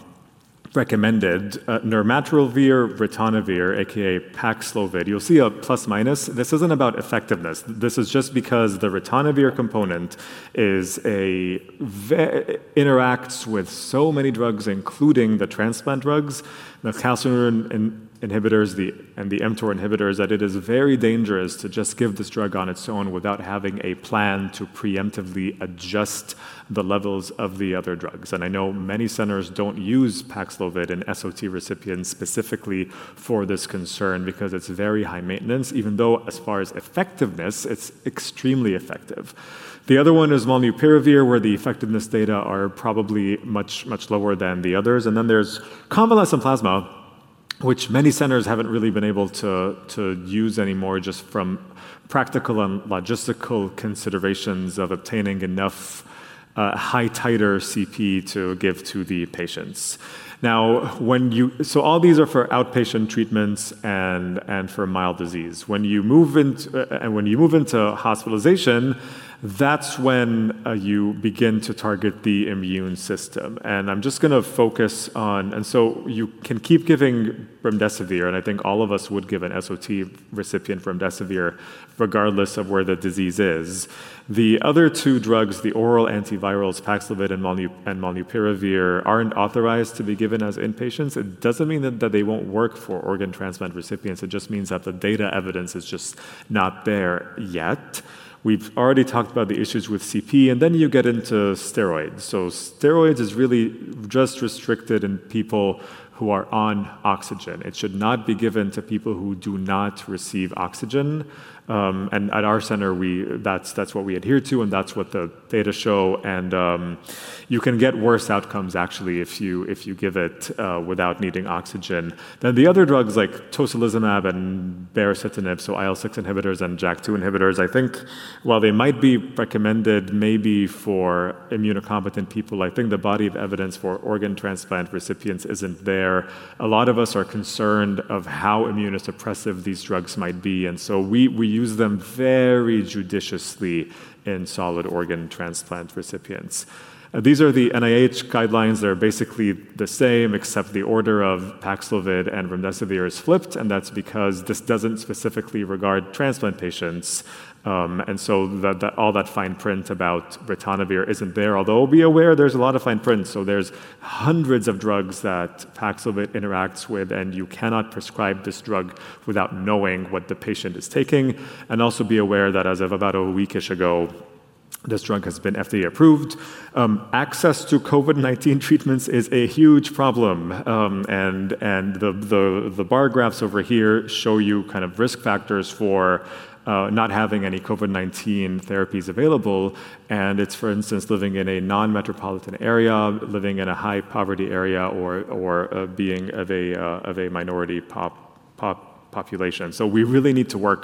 recommended uh, nirmatrelvir, ritonavir, aka Paxlovid. You'll see a plus minus. This isn't about effectiveness. This is just because the ritonavir component is a ve- interacts with so many drugs, including the transplant drugs, the calcineurin in- inhibitors, the and the mTOR inhibitors, that it is very dangerous to just give this drug on its own without having a plan to preemptively adjust the levels of the other drugs. And I know many centers don't use Paxlovid in S O T recipients specifically for this concern because it's very high maintenance, even though as far as effectiveness, it's extremely effective. The other one is Molnupiravir, where the effectiveness data are probably much, much lower than the others. And then there's convalescent plasma, which many centers haven't really been able to, to use anymore just from practical and logistical considerations of obtaining enough uh, high titer C P to give to the patients. Now, when you so all these are for outpatient treatments and and for mild disease. When you move into uh, and when you move into hospitalization, that's when uh, you begin to target the immune system. And I'm just going to focus on, and so you can keep giving remdesivir, and I think all of us would give an S O T recipient remdesivir regardless of where the disease is. The other two drugs, the oral antivirals, Paxlovid and, Molnup- and Molnupiravir, aren't authorized to be given as inpatients. It doesn't mean that, that they won't work for organ transplant recipients. It just means that the data evidence is just not there yet. We've already talked about the issues with C P, and then you get into steroids. So steroids is really just restricted in people who are on oxygen. It should not be given to people who do not receive oxygen. Um, and at our center, we that's that's what we adhere to, and that's what the data show. And um, you can get worse outcomes actually if you if you give it uh, without needing oxygen. Then the other drugs like tocilizumab and baricitinib, so I L six inhibitors and J A K two inhibitors, I think while they might be recommended maybe for immunocompetent people, I think the body of evidence for organ transplant recipients isn't there. A lot of us are concerned of how immunosuppressive these drugs might be, and so we we use them very judiciously in solid organ transplant recipients. Uh, these are the N I H guidelines. They're basically the same, except the order of Paxlovid and remdesivir is flipped, and that's because this doesn't specifically regard transplant patients. Um, and so that, that all that fine print about ritonavir isn't there, although be aware there's a lot of fine print. So there's hundreds of drugs that Paxlovid interacts with, and you cannot prescribe this drug without knowing what the patient is taking. And also be aware that as of about a weekish ago, this drug has been F D A approved. Um, access to COVID nineteen treatments is a huge problem, um, and and the, the the bar graphs over here show you kind of risk factors for Uh, not having any COVID nineteen therapies available, and it's, for instance, living in a non-metropolitan area, living in a high poverty area, or or uh, being of a uh, of a minority pop pop population. So we really need to work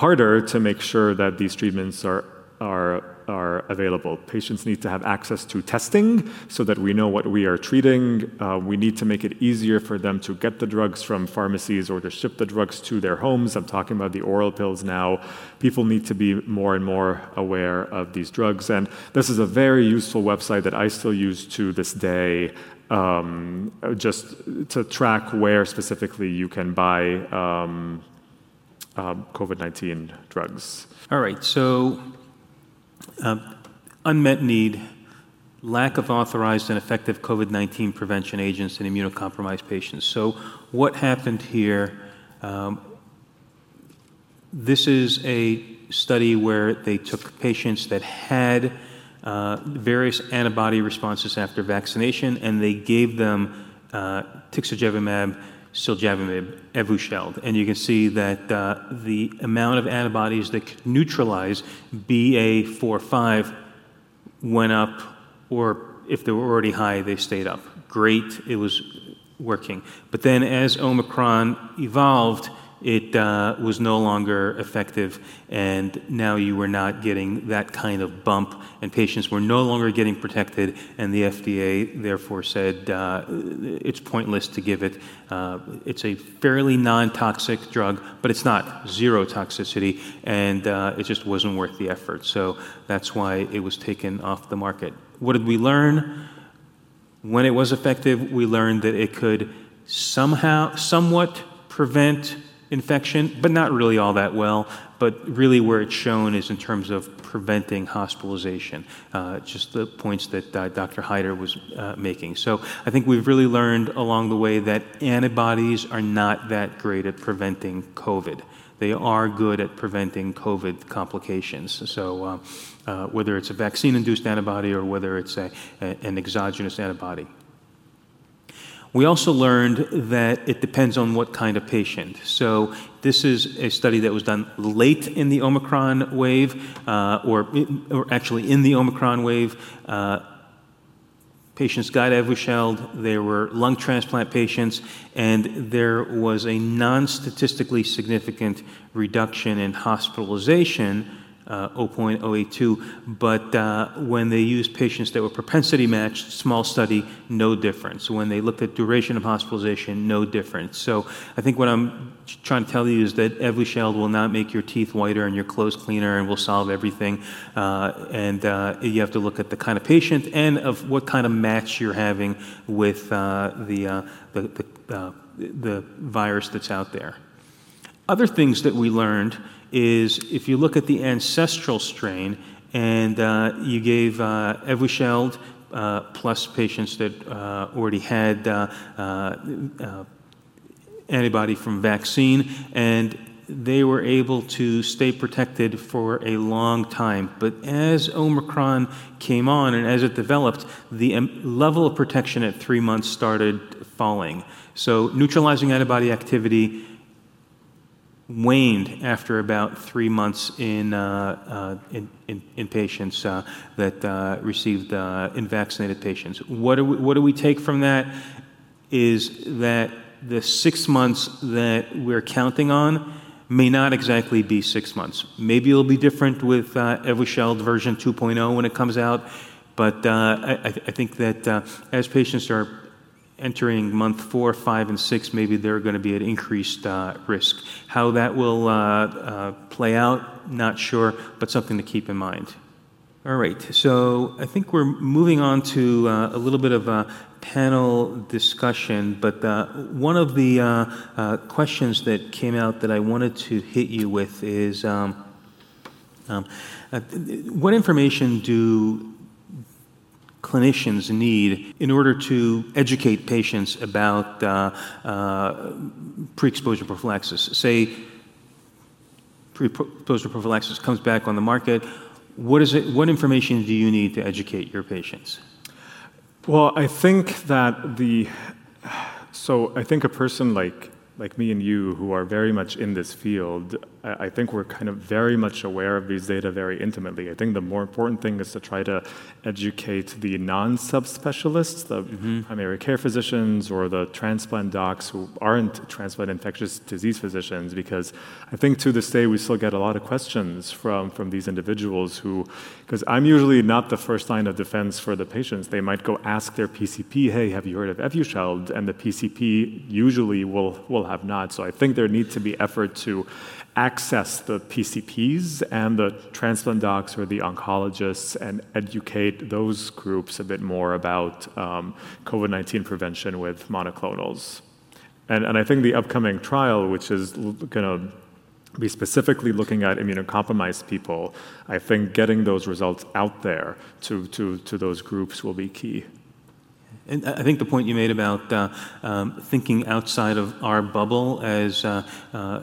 harder to make sure that these treatments are are. are available. Patients need to have access to testing so that we know what we are treating. Uh, we need to make it easier for them to get the drugs from pharmacies or to ship the drugs to their homes. I'm talking about the oral pills now. People need to be more and more aware of these drugs. And this is a very useful website that I still use to this day, um, just to track where specifically you can buy um, uh, COVID nineteen drugs. All right. So Uh, unmet need, lack of authorized and effective COVID nineteen prevention agents in immunocompromised patients. So what happened here? Um, this is a study where they took patients that had uh, various antibody responses after vaccination, and they gave them uh, Tixagevimab, cilgavimab, Evusheld, and you can see that uh, the amount of antibodies that could neutralize B A forty-five went up, or if they were already high, they stayed up. Great, it was working. But then as Omicron evolved, it uh, was no longer effective, and now you were not getting that kind of bump, and patients were no longer getting protected, and the F D A therefore said uh, it's pointless to give it. Uh, it's a fairly non-toxic drug, but it's not zero toxicity, and uh, it just wasn't worth the effort. So that's why it was taken off the market. What did we learn? When it was effective, we learned that it could somehow, somewhat prevent infection, but not really all that well. But really where it's shown is in terms of preventing hospitalization, uh, just the points that uh, Doctor Haidar was uh, making. So I think we've really learned along the way that antibodies are not that great at preventing COVID. They are good at preventing COVID complications. So uh, uh, whether it's a vaccine-induced antibody or whether it's a, a, an exogenous antibody. We also learned that it depends on what kind of patient. So this is a study that was done late in the Omicron wave, uh, or, or actually in the Omicron wave. Uh, patients got Evusheld, they were lung transplant patients, and there was a non-statistically significant reduction in hospitalization, Uh, zero point zero eight two, but uh, when they used patients that were propensity matched, small study, no difference. When they looked at duration of hospitalization, no difference. So I think what I'm trying to tell you is that Evusheld will not make your teeth whiter and your clothes cleaner and will solve everything. Uh, and uh, you have to look at the kind of patient and of what kind of match you're having with uh, the, uh, the, the, uh, the virus that's out there. Other things that we learned is if you look at the ancestral strain and uh, you gave uh, Evusheld uh, plus patients that uh, already had uh, uh, antibody from vaccine, and they were able to stay protected for a long time. But as Omicron came on and as it developed, the level of protection at three months started falling. So neutralizing antibody activity waned after about three months in uh, uh, in, in, in patients uh, that uh, received uh, in vaccinated patients. What do we, what do we take from that? Is that the six months that we're counting on may not exactly be six months. Maybe it'll be different with uh, Evusheld version two point oh when it comes out. But uh, I, I think that uh, as patients are entering month four, five, and six, maybe they're going to be at increased uh, risk. How that will uh, uh, play out, not sure, but something to keep in mind. All right, so I think we're moving on to uh, a little bit of a panel discussion, but uh, one of the uh, uh, questions that came out that I wanted to hit you with is, um, um, uh, what information do clinicians need in order to educate patients about uh, uh, pre-exposure prophylaxis? Say pre-exposure prophylaxis comes back on the market. What is it? What information do you need to educate your patients? Well, I think that the so I think a person like like me and you who are very much in this field, I, I think we're kind of very much aware of these data very intimately. I think the more important thing is to try to educate the non-subspecialists, the mm-hmm. primary care physicians or the transplant docs who aren't transplant infectious disease physicians, because I think to this day we still get a lot of questions from, from these individuals who, because I'm usually not the first line of defense for the patients. They might go ask their P C P, hey, have you heard of Evusheld? And the P C P usually will, will have not. So I think there needs to be effort to access the P C Ps and the transplant docs or the oncologists and educate those groups a bit more about um, COVID nineteen prevention with monoclonals. And, and I think the upcoming trial, which is going to be specifically looking at immunocompromised people, I think getting those results out there to, to, to those groups will be key. And I think the point you made about uh, um, thinking outside of our bubble as uh, uh,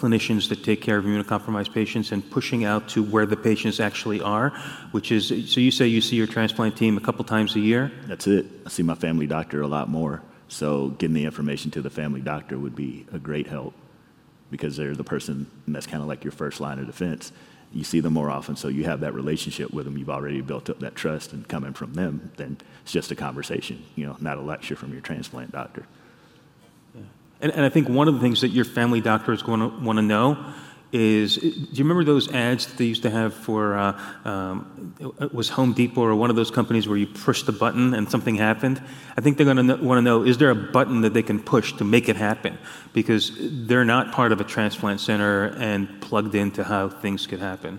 clinicians that take care of immunocompromised patients and pushing out to where the patients actually are, which is, so you say you see your transplant team a couple times a year? That's it. I see my family doctor a lot more. So getting the information to the family doctor would be a great help because they're the person, and that's kind of like your first line of defense. You see them more often, so you have that relationship with them. You've already built up that trust, and coming from them, then it's just a conversation, you know, not a lecture from your transplant doctor. Yeah. And, and I think one of the things that your family doctor is going to want to know is, do you remember those ads that they used to have for, uh, um, it was Home Depot or one of those companies where you push the button and something happened? I think they're going to want to know, is there a button that they can push to make it happen? Because they're not part of a transplant center and plugged into how things could happen.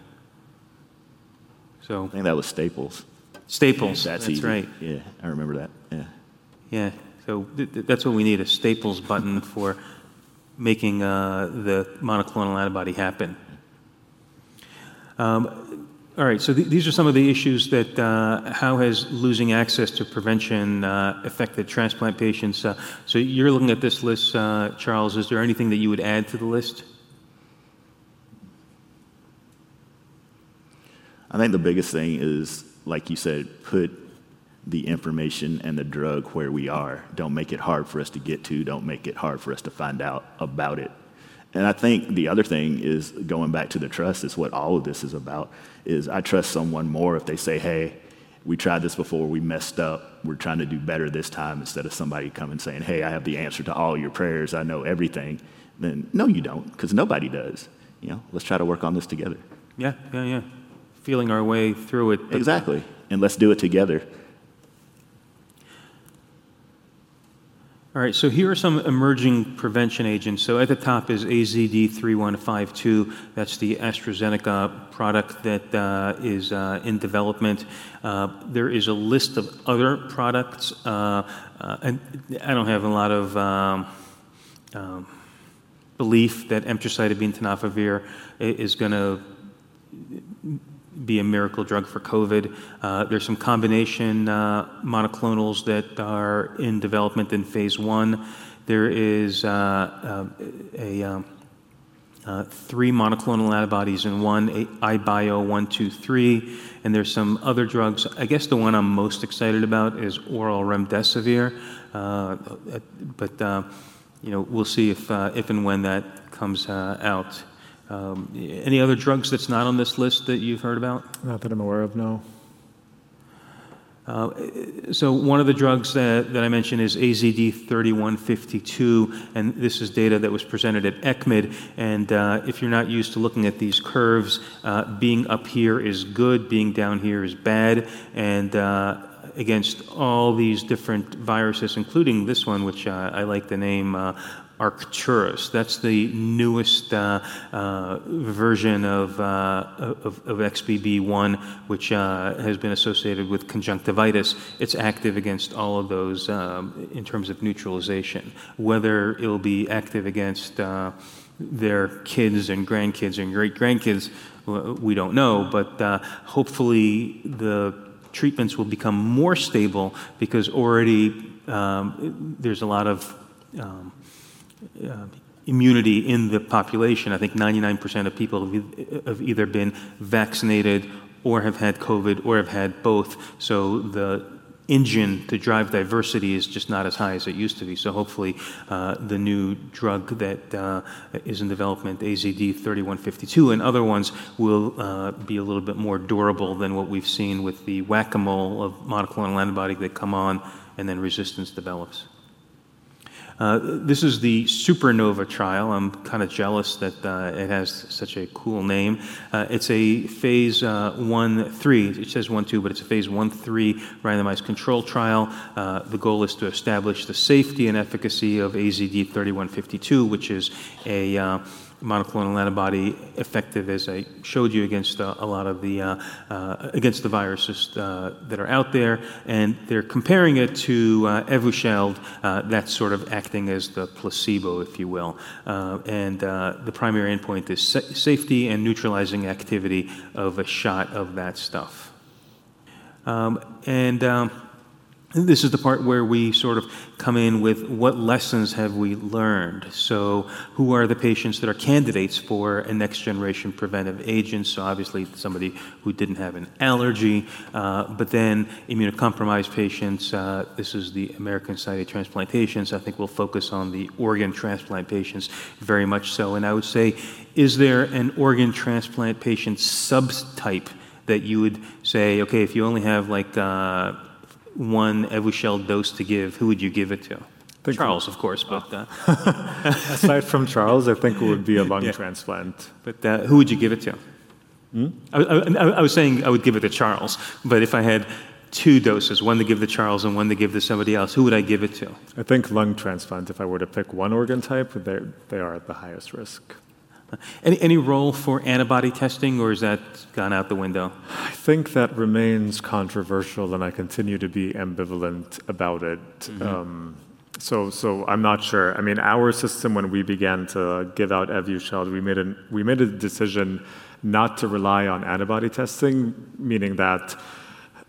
So I think that was Staples. Staples. That's, that's right. Yeah, I remember that. Yeah. Yeah. So th- th- that's what we need, a staples button for making uh, the monoclonal antibody happen. Um, all right, so th- these are some of the issues that uh, how has losing access to prevention uh, affected transplant patients? Uh, so you're looking at this list, uh, Charles. Is there anything that you would add to the list? I think the biggest thing is, like you said, put the information and the drug where we are. Don't make it hard for us to get to. Don't make it hard for us to find out about it. And I think the other thing is, going back to the trust, is what all of this is about, is I trust someone more if they say, hey, we tried this before, we messed up, we're trying to do better this time, instead of somebody coming saying, hey, I have the answer to all your prayers, I know everything. Then, no, you don't, because nobody does. You know, let's try to work on this together. Yeah, yeah, yeah. Feeling our way through it. Exactly. And let's do it together. All right, so here are some emerging prevention agents. So at the top is A Z D thirty-one fifty-two. That's the AstraZeneca product that uh, is uh, in development. Uh, there is a list of other products. Uh, uh, and I don't have a lot of um, um, belief that emtricitabine tenofovir is going to be a miracle drug for COVID. Uh, there's some combination uh, monoclonals that are in development in phase one. There is uh, uh, a um, uh, three monoclonal antibodies in one, I Bio one two three, and there's some other drugs. I guess the one I'm most excited about is oral remdesivir, uh, but uh, you know, we'll see if uh, if and when that comes uh, out. Um, any other drugs that's not on this list that you've heard about? Not that I'm aware of, no. Uh, so one of the drugs that, that I mentioned is A Z D thirty-one fifty-two, and this is data that was presented at ECMID, and uh, if you're not used to looking at these curves, uh, being up here is good, being down here is bad, and uh, against all these different viruses, including this one, which uh, I like the name, uh, Arcturus. That's the newest uh, uh, version of, uh, of, of X B B one, which uh, has been associated with conjunctivitis. It's active against all of those um, in terms of neutralization. Whether it'll be active against uh, their kids and grandkids and great-grandkids, we don't know, but uh, hopefully the treatments will become more stable, because already um, there's a lot of um, Uh, immunity in the population. I think ninety-nine percent of people have, have either been vaccinated or have had COVID or have had both. So the engine to drive diversity is just not as high as it used to be. So hopefully uh, the new drug that uh, is in development, A Z D thirty-one fifty-two, and other ones will uh, be a little bit more durable than what we've seen with the whack-a-mole of monoclonal antibody that come on and then resistance develops. Uh, this is the Supernova trial. I'm kind of jealous that uh, it has such a cool name. Uh, it's a phase uh, one three. It says one two, but it's a phase one three randomized control trial. Uh, the goal is to establish the safety and efficacy of A Z D thirty-one fifty-two, which is a uh, monoclonal antibody effective, as I showed you, against uh, a lot of the uh, uh, against the viruses uh, that are out there, and they're comparing it to uh, Evusheld, uh, that's sort of acting as the placebo, if you will, uh, and uh, the primary endpoint is sa- safety and neutralizing activity of a shot of that stuff. Um, and um, This is the part where we sort of come in with what lessons have we learned. So who are the patients that are candidates for a next generation preventive agent? So obviously somebody who didn't have an allergy, uh, but then immunocompromised patients. Uh, this is the American Society of Transplantation. So I think we'll focus on the organ transplant patients very much so. And I would say, is there an organ transplant patient subtype that you would say, okay, if you only have like uh, one Evusheld dose to give, who would you give it to? Charles, of course. But uh, aside from Charles, I think it would be a lung yeah. transplant. But uh, who would you give it to? Hmm? I, I, I was saying I would give it to Charles, but if I had two doses, one to give to Charles and one to give to somebody else, who would I give it to? I think lung transplant, if I were to pick one organ type, they they are at the highest risk. Any, any role for antibody testing, or is that gone out the window? I think that remains controversial, and I continue to be ambivalent about it. Mm-hmm. Um, so, so I'm not sure. I mean, our system, when we began to give out Evusheld, we made a we made a decision not to rely on antibody testing, meaning that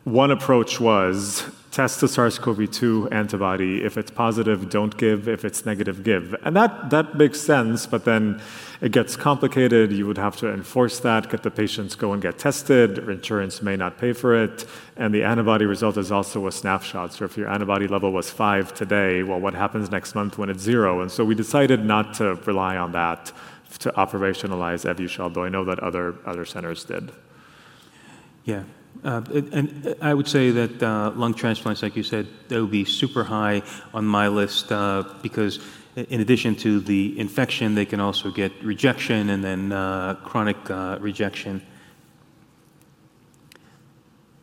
one approach was test the SARS CoV two antibody. If it's positive, don't give. If it's negative, give. And that, that makes sense, but then it gets complicated. You would have to enforce that, get the patients go and get tested. Insurance may not pay for it. And the antibody result is also a snapshot. So if your antibody level was five today, well, what happens next month when it's zero? And so we decided not to rely on that to operationalize Evusheld, though I know that other, other centers did. Yeah. Uh, and I would say that uh, lung transplants, like you said, that would be super high on my list uh, because in addition to the infection, they can also get rejection and then uh, chronic uh, rejection.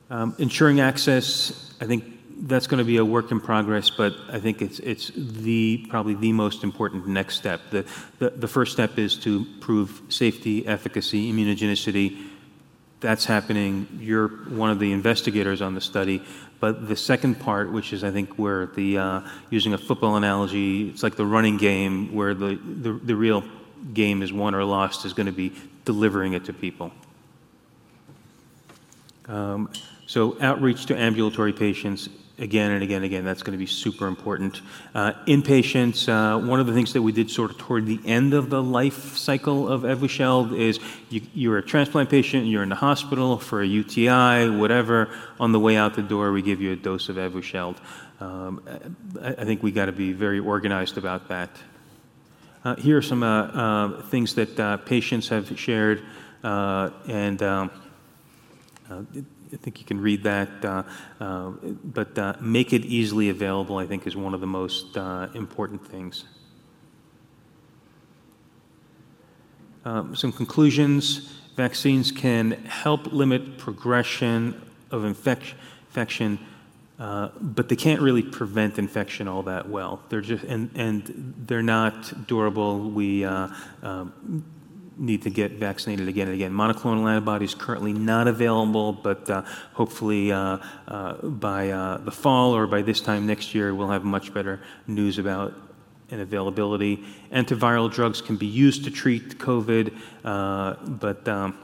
Um, ensuring access, I think that's going to be a work in progress, but I think it's it's the probably the most important next step. The, the, the first step is to prove safety, efficacy, immunogenicity. That's happening. You're one of the investigators on the study. But the second part, which is I think where the, uh, using a football analogy, it's like the running game where the, the, the real game is won or lost, is going to be delivering it to people. Um, so outreach to ambulatory patients again and again and again, that's going to be super important. Uh, inpatients, uh, one of the things that we did sort of toward the end of the life cycle of Evusheld is you, you're a transplant patient, you're in the hospital for a U T I, whatever, on the way out the door we give you a dose of Evusheld. Um, I, I think we got to be very organized about that. Uh, here are some uh, uh, things that uh, patients have shared uh, and um, uh, it, I think you can read that, uh, uh, but uh, make it easily available, I think, is one of the most uh, important things. Um, some conclusions. Vaccines can help limit progression of infec- infection, uh, but they can't really prevent infection all that well. They're just and, and they're not durable. We uh, uh, need to get vaccinated again and again. Monoclonal antibodies currently not available, but uh, hopefully uh, uh, by uh, the fall or by this time next year, we'll have much better news about an availability. Antiviral drugs can be used to treat COVID, uh, but um,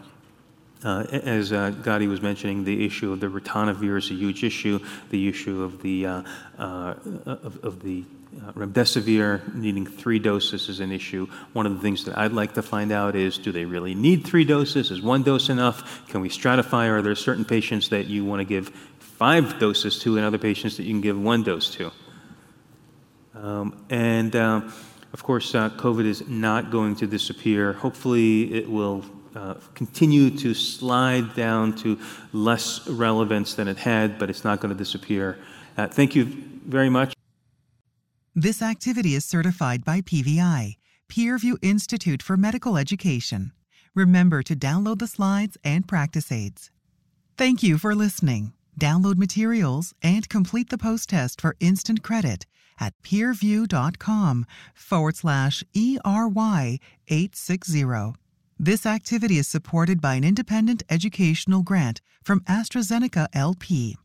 uh, as uh, Ghady was mentioning, the issue of the ritonavir is a huge issue. The issue of the uh, uh, of, of the Uh, remdesivir needing three doses is an issue. One of the things that I'd like to find out is, do they really need three doses? Is one dose enough? Can we stratify? Are there certain patients that you want to give five doses to and other patients that you can give one dose to? Um, and uh, of course, uh, COVID is not going to disappear. Hopefully it will Uh, continue to slide down to less relevance than it had, but it's not going to disappear. Uh, thank you very much. This activity is certified by P V I, PeerView Institute for Medical Education. Remember to download the slides and practice aids. Thank you for listening. Download materials and complete the post test for instant credit at peer view dot com forward slash E R Y eight sixty. This activity is supported by an independent educational grant from AstraZeneca L P.